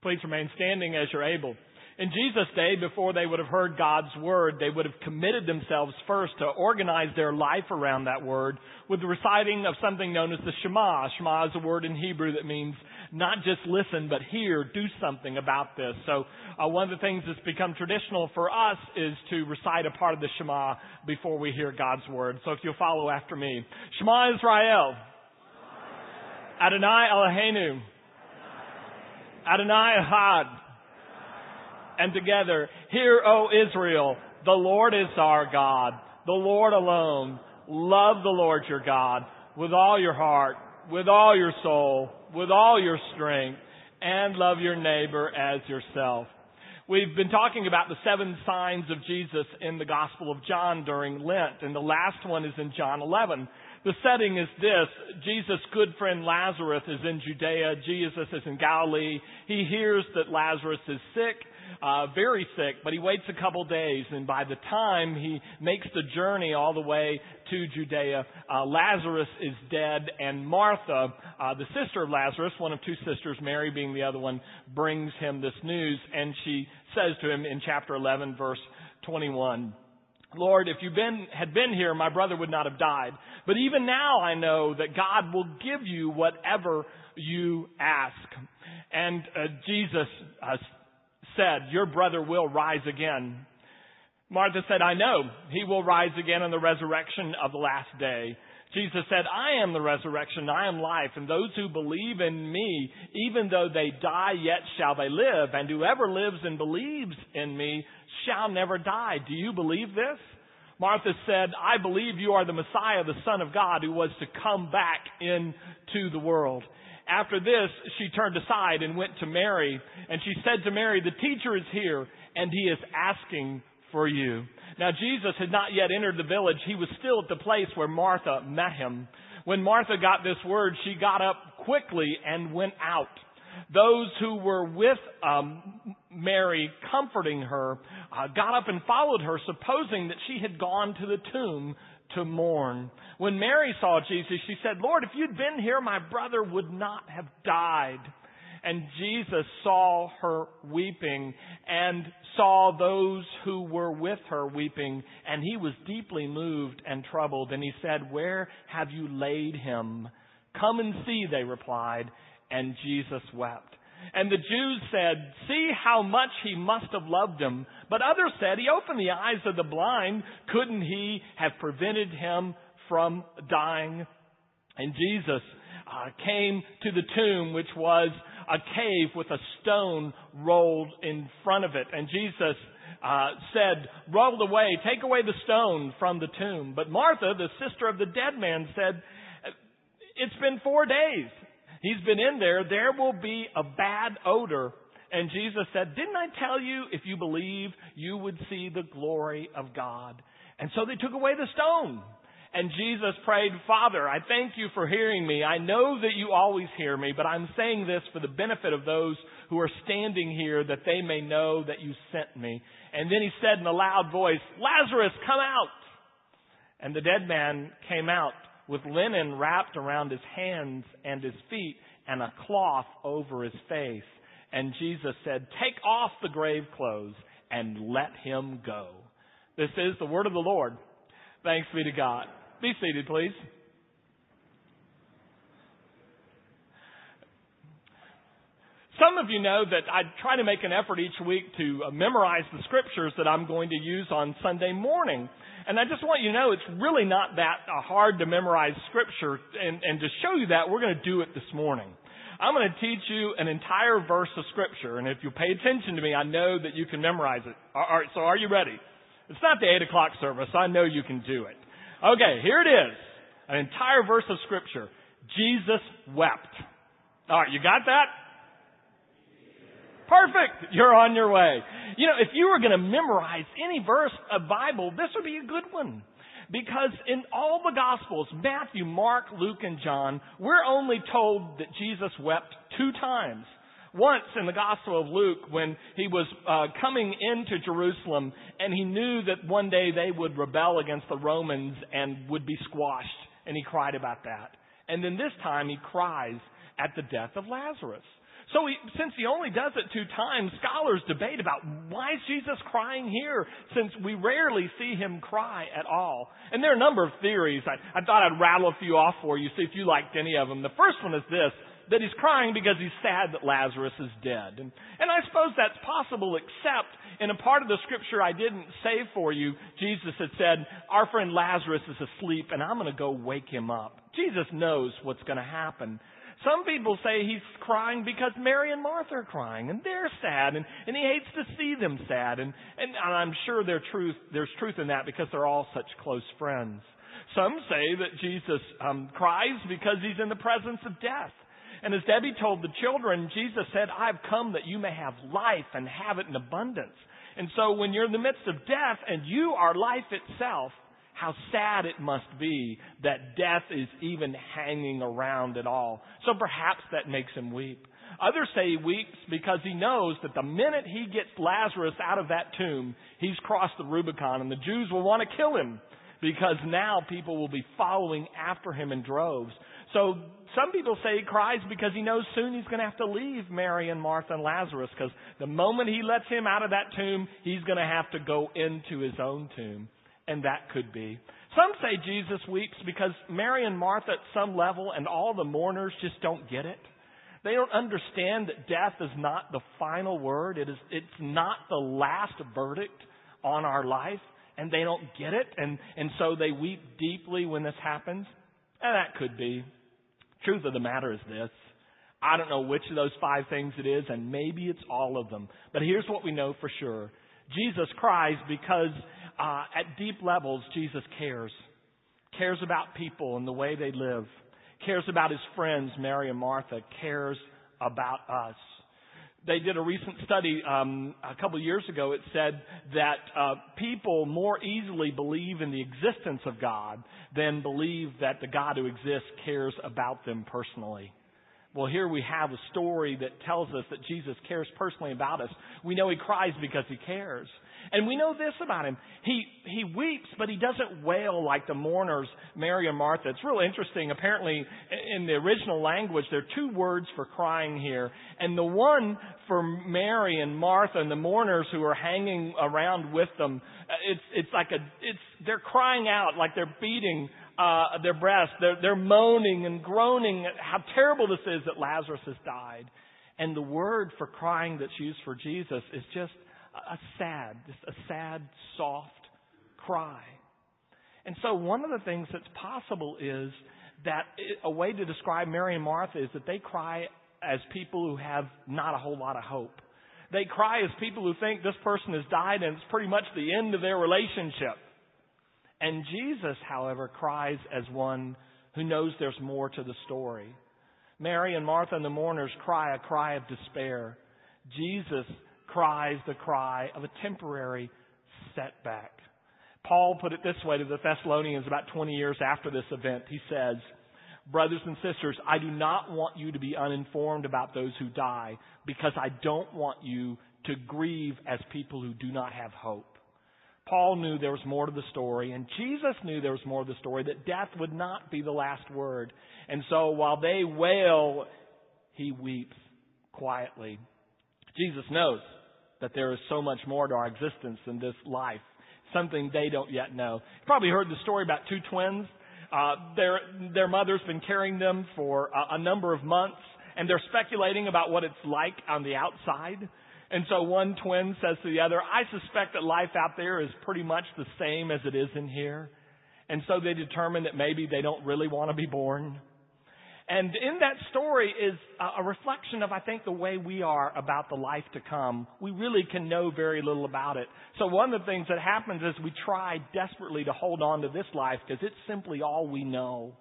Please remain standing as you're able. In Jesus' day, before they would have heard God's word, they would have committed themselves first to organize their life around that word with the reciting of something known as the Shema. Shema is a word in Hebrew that means not just listen, but hear, do something about this. So one of the things that's become traditional for us is to recite a part of the Shema before we hear God's word. So if you'll follow after me. Shema Israel. Adonai Eloheinu. Adonai Ahad. And together, hear, O Israel, the Lord is our God, the Lord alone. Love the Lord your God with all your heart, with all your soul, with all your strength, and love your neighbor as yourself. We've been talking about the seven signs of Jesus in the Gospel of John during Lent, and the last one is in John 11. The setting is this. Jesus' good friend Lazarus is in Judea. Jesus is in Galilee. He hears that Lazarus is sick, very sick, but he waits a couple days, and by the time he makes the journey all the way to Judea, Lazarus is dead, and Martha, the sister of Lazarus, one of two sisters, Mary being the other one, brings him this news, and she says to him in chapter 11, verse 21, Lord, if you had been here, my brother would not have died. But even now I know that God will give you whatever you ask. And Jesus said, your brother will rise again. Martha said, I know he will rise again in the resurrection of the last day. Jesus said, I am the resurrection, I am life, and those who believe in me, even though they die, yet shall they live. And whoever lives and believes in me shall never die. Do you believe this? Martha said, I believe you are the Messiah, the Son of God, who was to come back into the world. After this, she turned aside and went to Mary, and she said to Mary, the teacher is here, and he is asking for you. Now, Jesus had not yet entered the village. He was still at the place where Martha met him. When Martha got this word, she got up quickly and went out. Those who were with Mary comforting her got up and followed her, supposing that she had gone to the tomb to mourn. When Mary saw Jesus, she said, Lord, if you'd been here, my brother would not have died. And Jesus saw her weeping and saw those who were with her weeping, and he was deeply moved and troubled. And he said, where have you laid him? Come and see, they replied. And Jesus wept. And the Jews said, see how much he must have loved him. But others said, he opened the eyes of the blind. Couldn't he have prevented him from dying? And Jesus came to the tomb, which was a cave with a stone rolled in front of it. And Jesus said, roll away, take away the stone from the tomb. But Martha, the sister of the dead man, said, it's been 4 days. He's been in there. There will be a bad odor. And Jesus said, didn't I tell you, if you believe, you would see the glory of God? And so they took away the stone. And Jesus prayed, Father, I thank you for hearing me. I know that you always hear me, but I'm saying this for the benefit of those who are standing here, that they may know that you sent me. And then he said in a loud voice, Lazarus, come out. And the dead man came out with linen wrapped around his hands and his feet and a cloth over his face. And Jesus said, take off the grave clothes and let him go. This is the word of the Lord. Thanks be to God. Be seated, please. Some of you know that I try to make an effort each week to memorize the scriptures that I'm going to use on Sunday morning. And I just want you to know it's really not that hard to memorize scripture. And to show you that, we're going to do it this morning. I'm going to teach you an entire verse of scripture. And if you pay attention to me, I know that you can memorize it. All right, so are you ready? It's not the 8 o'clock service. I know you can do it. Okay, here it is. An entire verse of scripture. Jesus wept. All right, you got that? Perfect. You're on your way. You know, if you were going to memorize any verse of Bible, this would be a good one. Because in all the Gospels, Matthew, Mark, Luke, and John, we're only told that Jesus wept 2 times. Once in the Gospel of Luke, when he was coming into Jerusalem, and he knew that one day they would rebel against the Romans and would be squashed, and he cried about that. And then this time he cries at the death of Lazarus. So since he only does it two times, scholars debate about why is Jesus crying here, since we rarely see him cry at all. And there are a number of theories. I thought I'd rattle a few off for you, see if you liked any of them. The first one is this, that he's crying because he's sad that Lazarus is dead. And I suppose that's possible, except in a part of the scripture I didn't save for you, Jesus had said, our friend Lazarus is asleep and I'm going to go wake him up. Jesus knows what's going to happen. Some people say he's crying because Mary and Martha are crying, and they're sad, and he hates to see them sad. And I'm sure there's truth in that because they're all such close friends. Some say that Jesus cries because he's in the presence of death. And as Debbie told the children, Jesus said, I've come that you may have life and have it in abundance. And so when you're in the midst of death and you are life itself, how sad it must be that death is even hanging around at all. So perhaps that makes him weep. Others say he weeps because he knows that the minute he gets Lazarus out of that tomb, he's crossed the Rubicon and the Jews will want to kill him because now people will be following after him in droves. So some people say he cries because he knows soon he's going to have to leave Mary and Martha and Lazarus, because the moment he lets him out of that tomb, he's going to have to go into his own tomb. And that could be. Some say Jesus weeps because Mary and Martha at some level and all the mourners just don't get it. They don't understand that death is not the final word. It's not the last verdict on our life. And they don't get it. And so they weep deeply when this happens. And that could be. Truth of the matter is this. I don't know which of those five things it is, and maybe it's all of them. But here's what we know for sure. Jesus cries because at deep levels, Jesus cares about people and the way they live, cares about his friends, Mary and Martha, cares about us. They did a recent study a couple years ago. It said that people more easily believe in the existence of God than believe that the God who exists cares about them personally. Well, here we have a story that tells us that Jesus cares personally about us. We know he cries because he cares. And we know this about him. He weeps, but he doesn't wail like the mourners, Mary and Martha. It's real interesting. Apparently, in the original language, there are two words for crying here. And the one for Mary and Martha and the mourners who are hanging around with them, they're crying out like they're beating their breast. They're moaning and groaning at how terrible this is that Lazarus has died. And the word for crying that's used for Jesus is just a sad, soft cry. And so one of the things that's possible is that a way to describe Mary and Martha is that they cry as people who have not a whole lot of hope. They cry as people who think this person has died and it's pretty much the end of their relationship. And Jesus, however, cries as one who knows there's more to the story. Mary and Martha and the mourners cry a cry of despair. Jesus cries the cry of a temporary setback. Paul put it this way to the Thessalonians about 20 years after this event. He says, brothers and sisters, I do not want you to be uninformed about those who die, because I don't want you to grieve as people who do not have hope. Paul knew there was more to the story, and Jesus knew there was more to the story, that death would not be the last word. And so while they wail, he weeps quietly. Jesus knows that there is so much more to our existence than this life, something they don't yet know. You probably heard the story about two twins. Their mother's been carrying them for a number of months, and they're speculating about what it's like on the outside. And so one twin says to the other, I suspect that life out there is pretty much the same as it is in here. And so they determine that maybe they don't really want to be born. And in that story is a reflection of, I think, the way we are about the life to come. We really can know very little about it. So one of the things that happens is we try desperately to hold on to this life because it's simply all we know.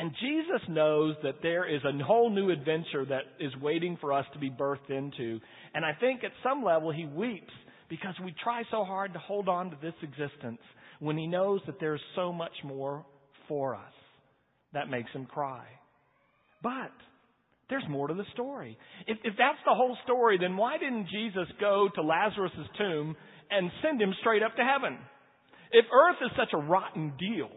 And Jesus knows that there is a whole new adventure that is waiting for us to be birthed into. And I think at some level he weeps because we try so hard to hold on to this existence when he knows that there's so much more for us. That makes him cry. But there's more to the story. If that's the whole story, then why didn't Jesus go to Lazarus' tomb and send him straight up to heaven? If earth is such a rotten deal,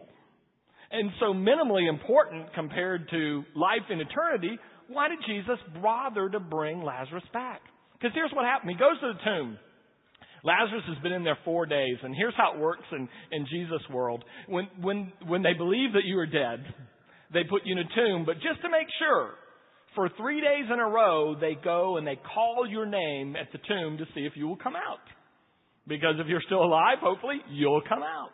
and so minimally important compared to life in eternity, why did Jesus bother to bring Lazarus back? Because here's what happened. He goes to the tomb. Lazarus has been in there 4 days, and here's how it works in Jesus' world. When they believe that you are dead, they put you in a tomb. But just to make sure, for 3 days in a row, they go and they call your name at the tomb to see if you will come out. Because if you're still alive, hopefully, you'll come out.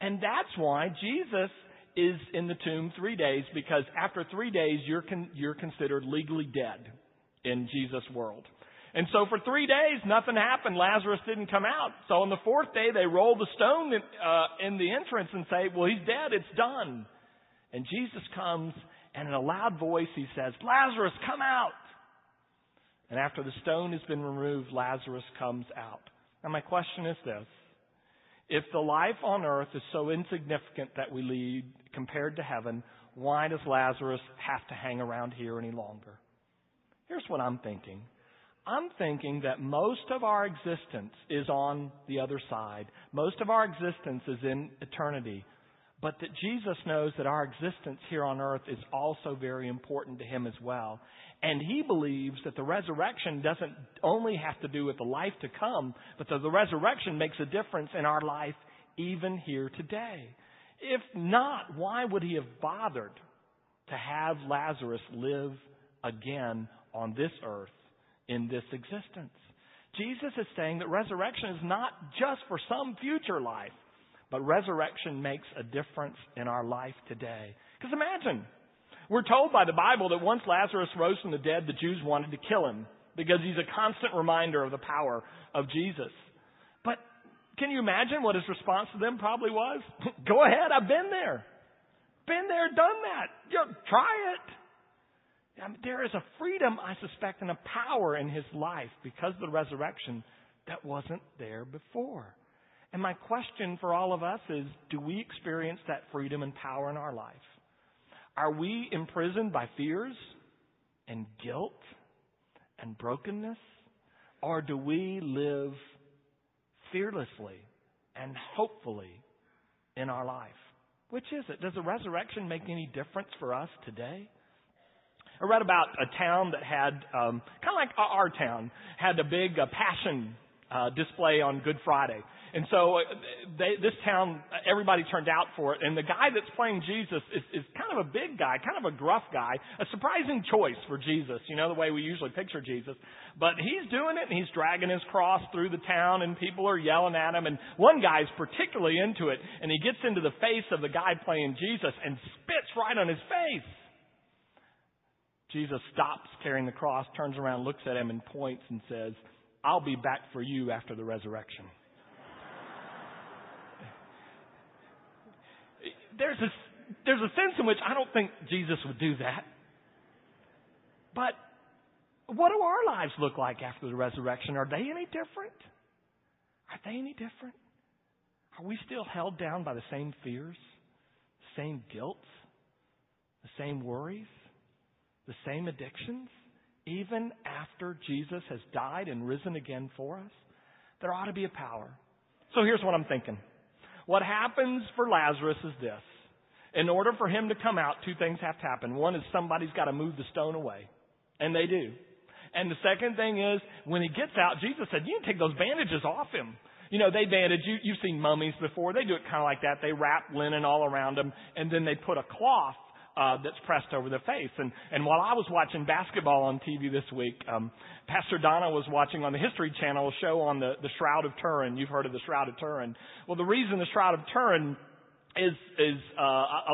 And that's why Jesus is in the tomb 3 days, because after 3 days, you're considered legally dead in Jesus' world. And so for 3 days, nothing happened. Lazarus didn't come out. So on the fourth day, they roll the stone in the entrance and say, well, he's dead. It's done. And Jesus comes, and in a loud voice, he says, Lazarus, come out. And after the stone has been removed, Lazarus comes out. Now, my question is this. If the life on earth is so insignificant that we lead compared to heaven, why does Lazarus have to hang around here any longer? Here's what I'm thinking. I'm thinking that most of our existence is on the other side. Most of our existence is in eternity. But that Jesus knows that our existence here on earth is also very important to him as well. And he believes that the resurrection doesn't only have to do with the life to come, but that the resurrection makes a difference in our life even here today. If not, why would he have bothered to have Lazarus live again on this earth? In this existence, Jesus is saying that resurrection is not just for some future life, but resurrection makes a difference in our life today. Because imagine, we're told by the Bible that once Lazarus rose from the dead, the Jews wanted to kill him because he's a constant reminder of the power of Jesus. But can you imagine what his response to them probably was? Go ahead, I've been there. Been there, done that. Try it. I mean, there is a freedom, I suspect, and a power in his life because of the resurrection that wasn't there before. And my question for all of us is, do we experience that freedom and power in our life? Are we imprisoned by fears and guilt and brokenness? Or do we live fearlessly and hopefully in our life? Which is it? Does the resurrection make any difference for us today? I read about a town that had, kind of like our town, had a big passion display on Good Friday. And so this town, everybody turned out for it. And the guy that's playing Jesus is kind of a big guy, kind of a gruff guy, a surprising choice for Jesus, you know, the way we usually picture Jesus. But he's doing it, and he's dragging his cross through the town, and people are yelling at him. And one guy's particularly into it, and he gets into the face of the guy playing Jesus and spits right on his face. Jesus stops carrying the cross, turns around, looks at him, and points and says, I'll be back for you after the resurrection. There's a sense in which I don't think Jesus would do that. But what do our lives look like after the resurrection? Are they any different? Are they any different? Are we still held down by the same fears, the same guilt, the same worries? The same addictions, even after Jesus has died and risen again for us? There ought to be a power. So here's what I'm thinking. What happens for Lazarus is this. In order for him to come out, two things have to happen. One is somebody's got to move the stone away. And they do. And the second thing is, when he gets out, Jesus said, you can take those bandages off him. You know, they bandage. You've seen mummies before. They do it kind of like that. They wrap linen all around them, and then they put a cloth that's pressed over the face. And while I was watching basketball on TV this week, Pastor Donna was watching on the History Channel a show on the Shroud of Turin. You've heard of the Shroud of Turin. Well, the reason the Shroud of Turin is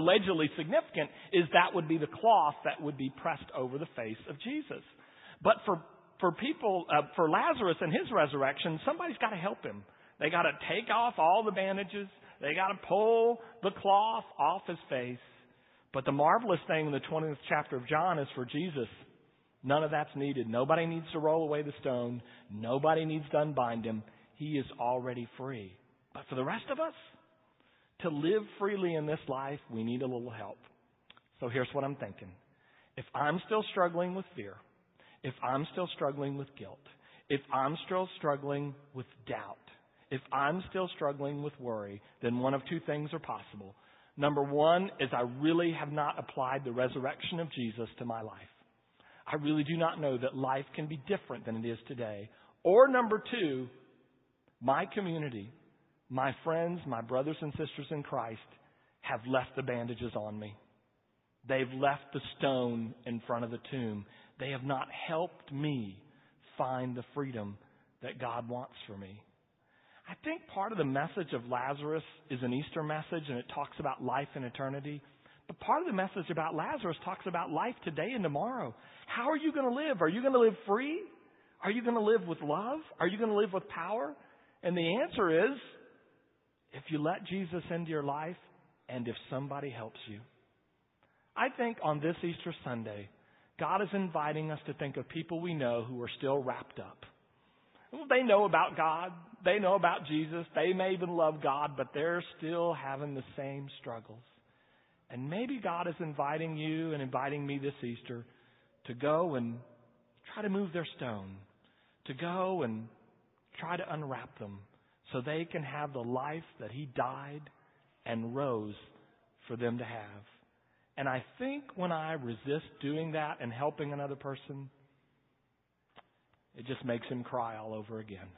allegedly significant is that would be the cloth that would be pressed over the face of Jesus. But for Lazarus and his resurrection, somebody's got to help him. They got to take off all the bandages. They got to pull the cloth off his face. But the marvelous thing in the 20th chapter of John is for Jesus, none of that's needed. Nobody needs to roll away the stone. Nobody needs to unbind him. He is already free. But for the rest of us, to live freely in this life, we need a little help. So here's what I'm thinking. If I'm still struggling with fear, if I'm still struggling with guilt, if I'm still struggling with doubt, if I'm still struggling with worry, then one of two things are possible. Number one is I really have not applied the resurrection of Jesus to my life. I really do not know that life can be different than it is today. Or number two, my community, my friends, my brothers and sisters in Christ have left the bandages on me. They've left the stone in front of the tomb. They have not helped me find the freedom that God wants for me. I think part of the message of Lazarus is an Easter message, and it talks about life and eternity. But part of the message about Lazarus talks about life today and tomorrow. How are you going to live? Are you going to live free? Are you going to live with love? Are you going to live with power? And the answer is, if you let Jesus into your life and if somebody helps you. I think on this Easter Sunday, God is inviting us to think of people we know who are still wrapped up. They know about God. They know about Jesus. They may even love God, but they're still having the same struggles. And maybe God is inviting you and inviting me this Easter to go and try to move their stone, to go and try to unwrap them so they can have the life that He died and rose for them to have. And I think when I resist doing that and helping another person, it just makes him cry all over again.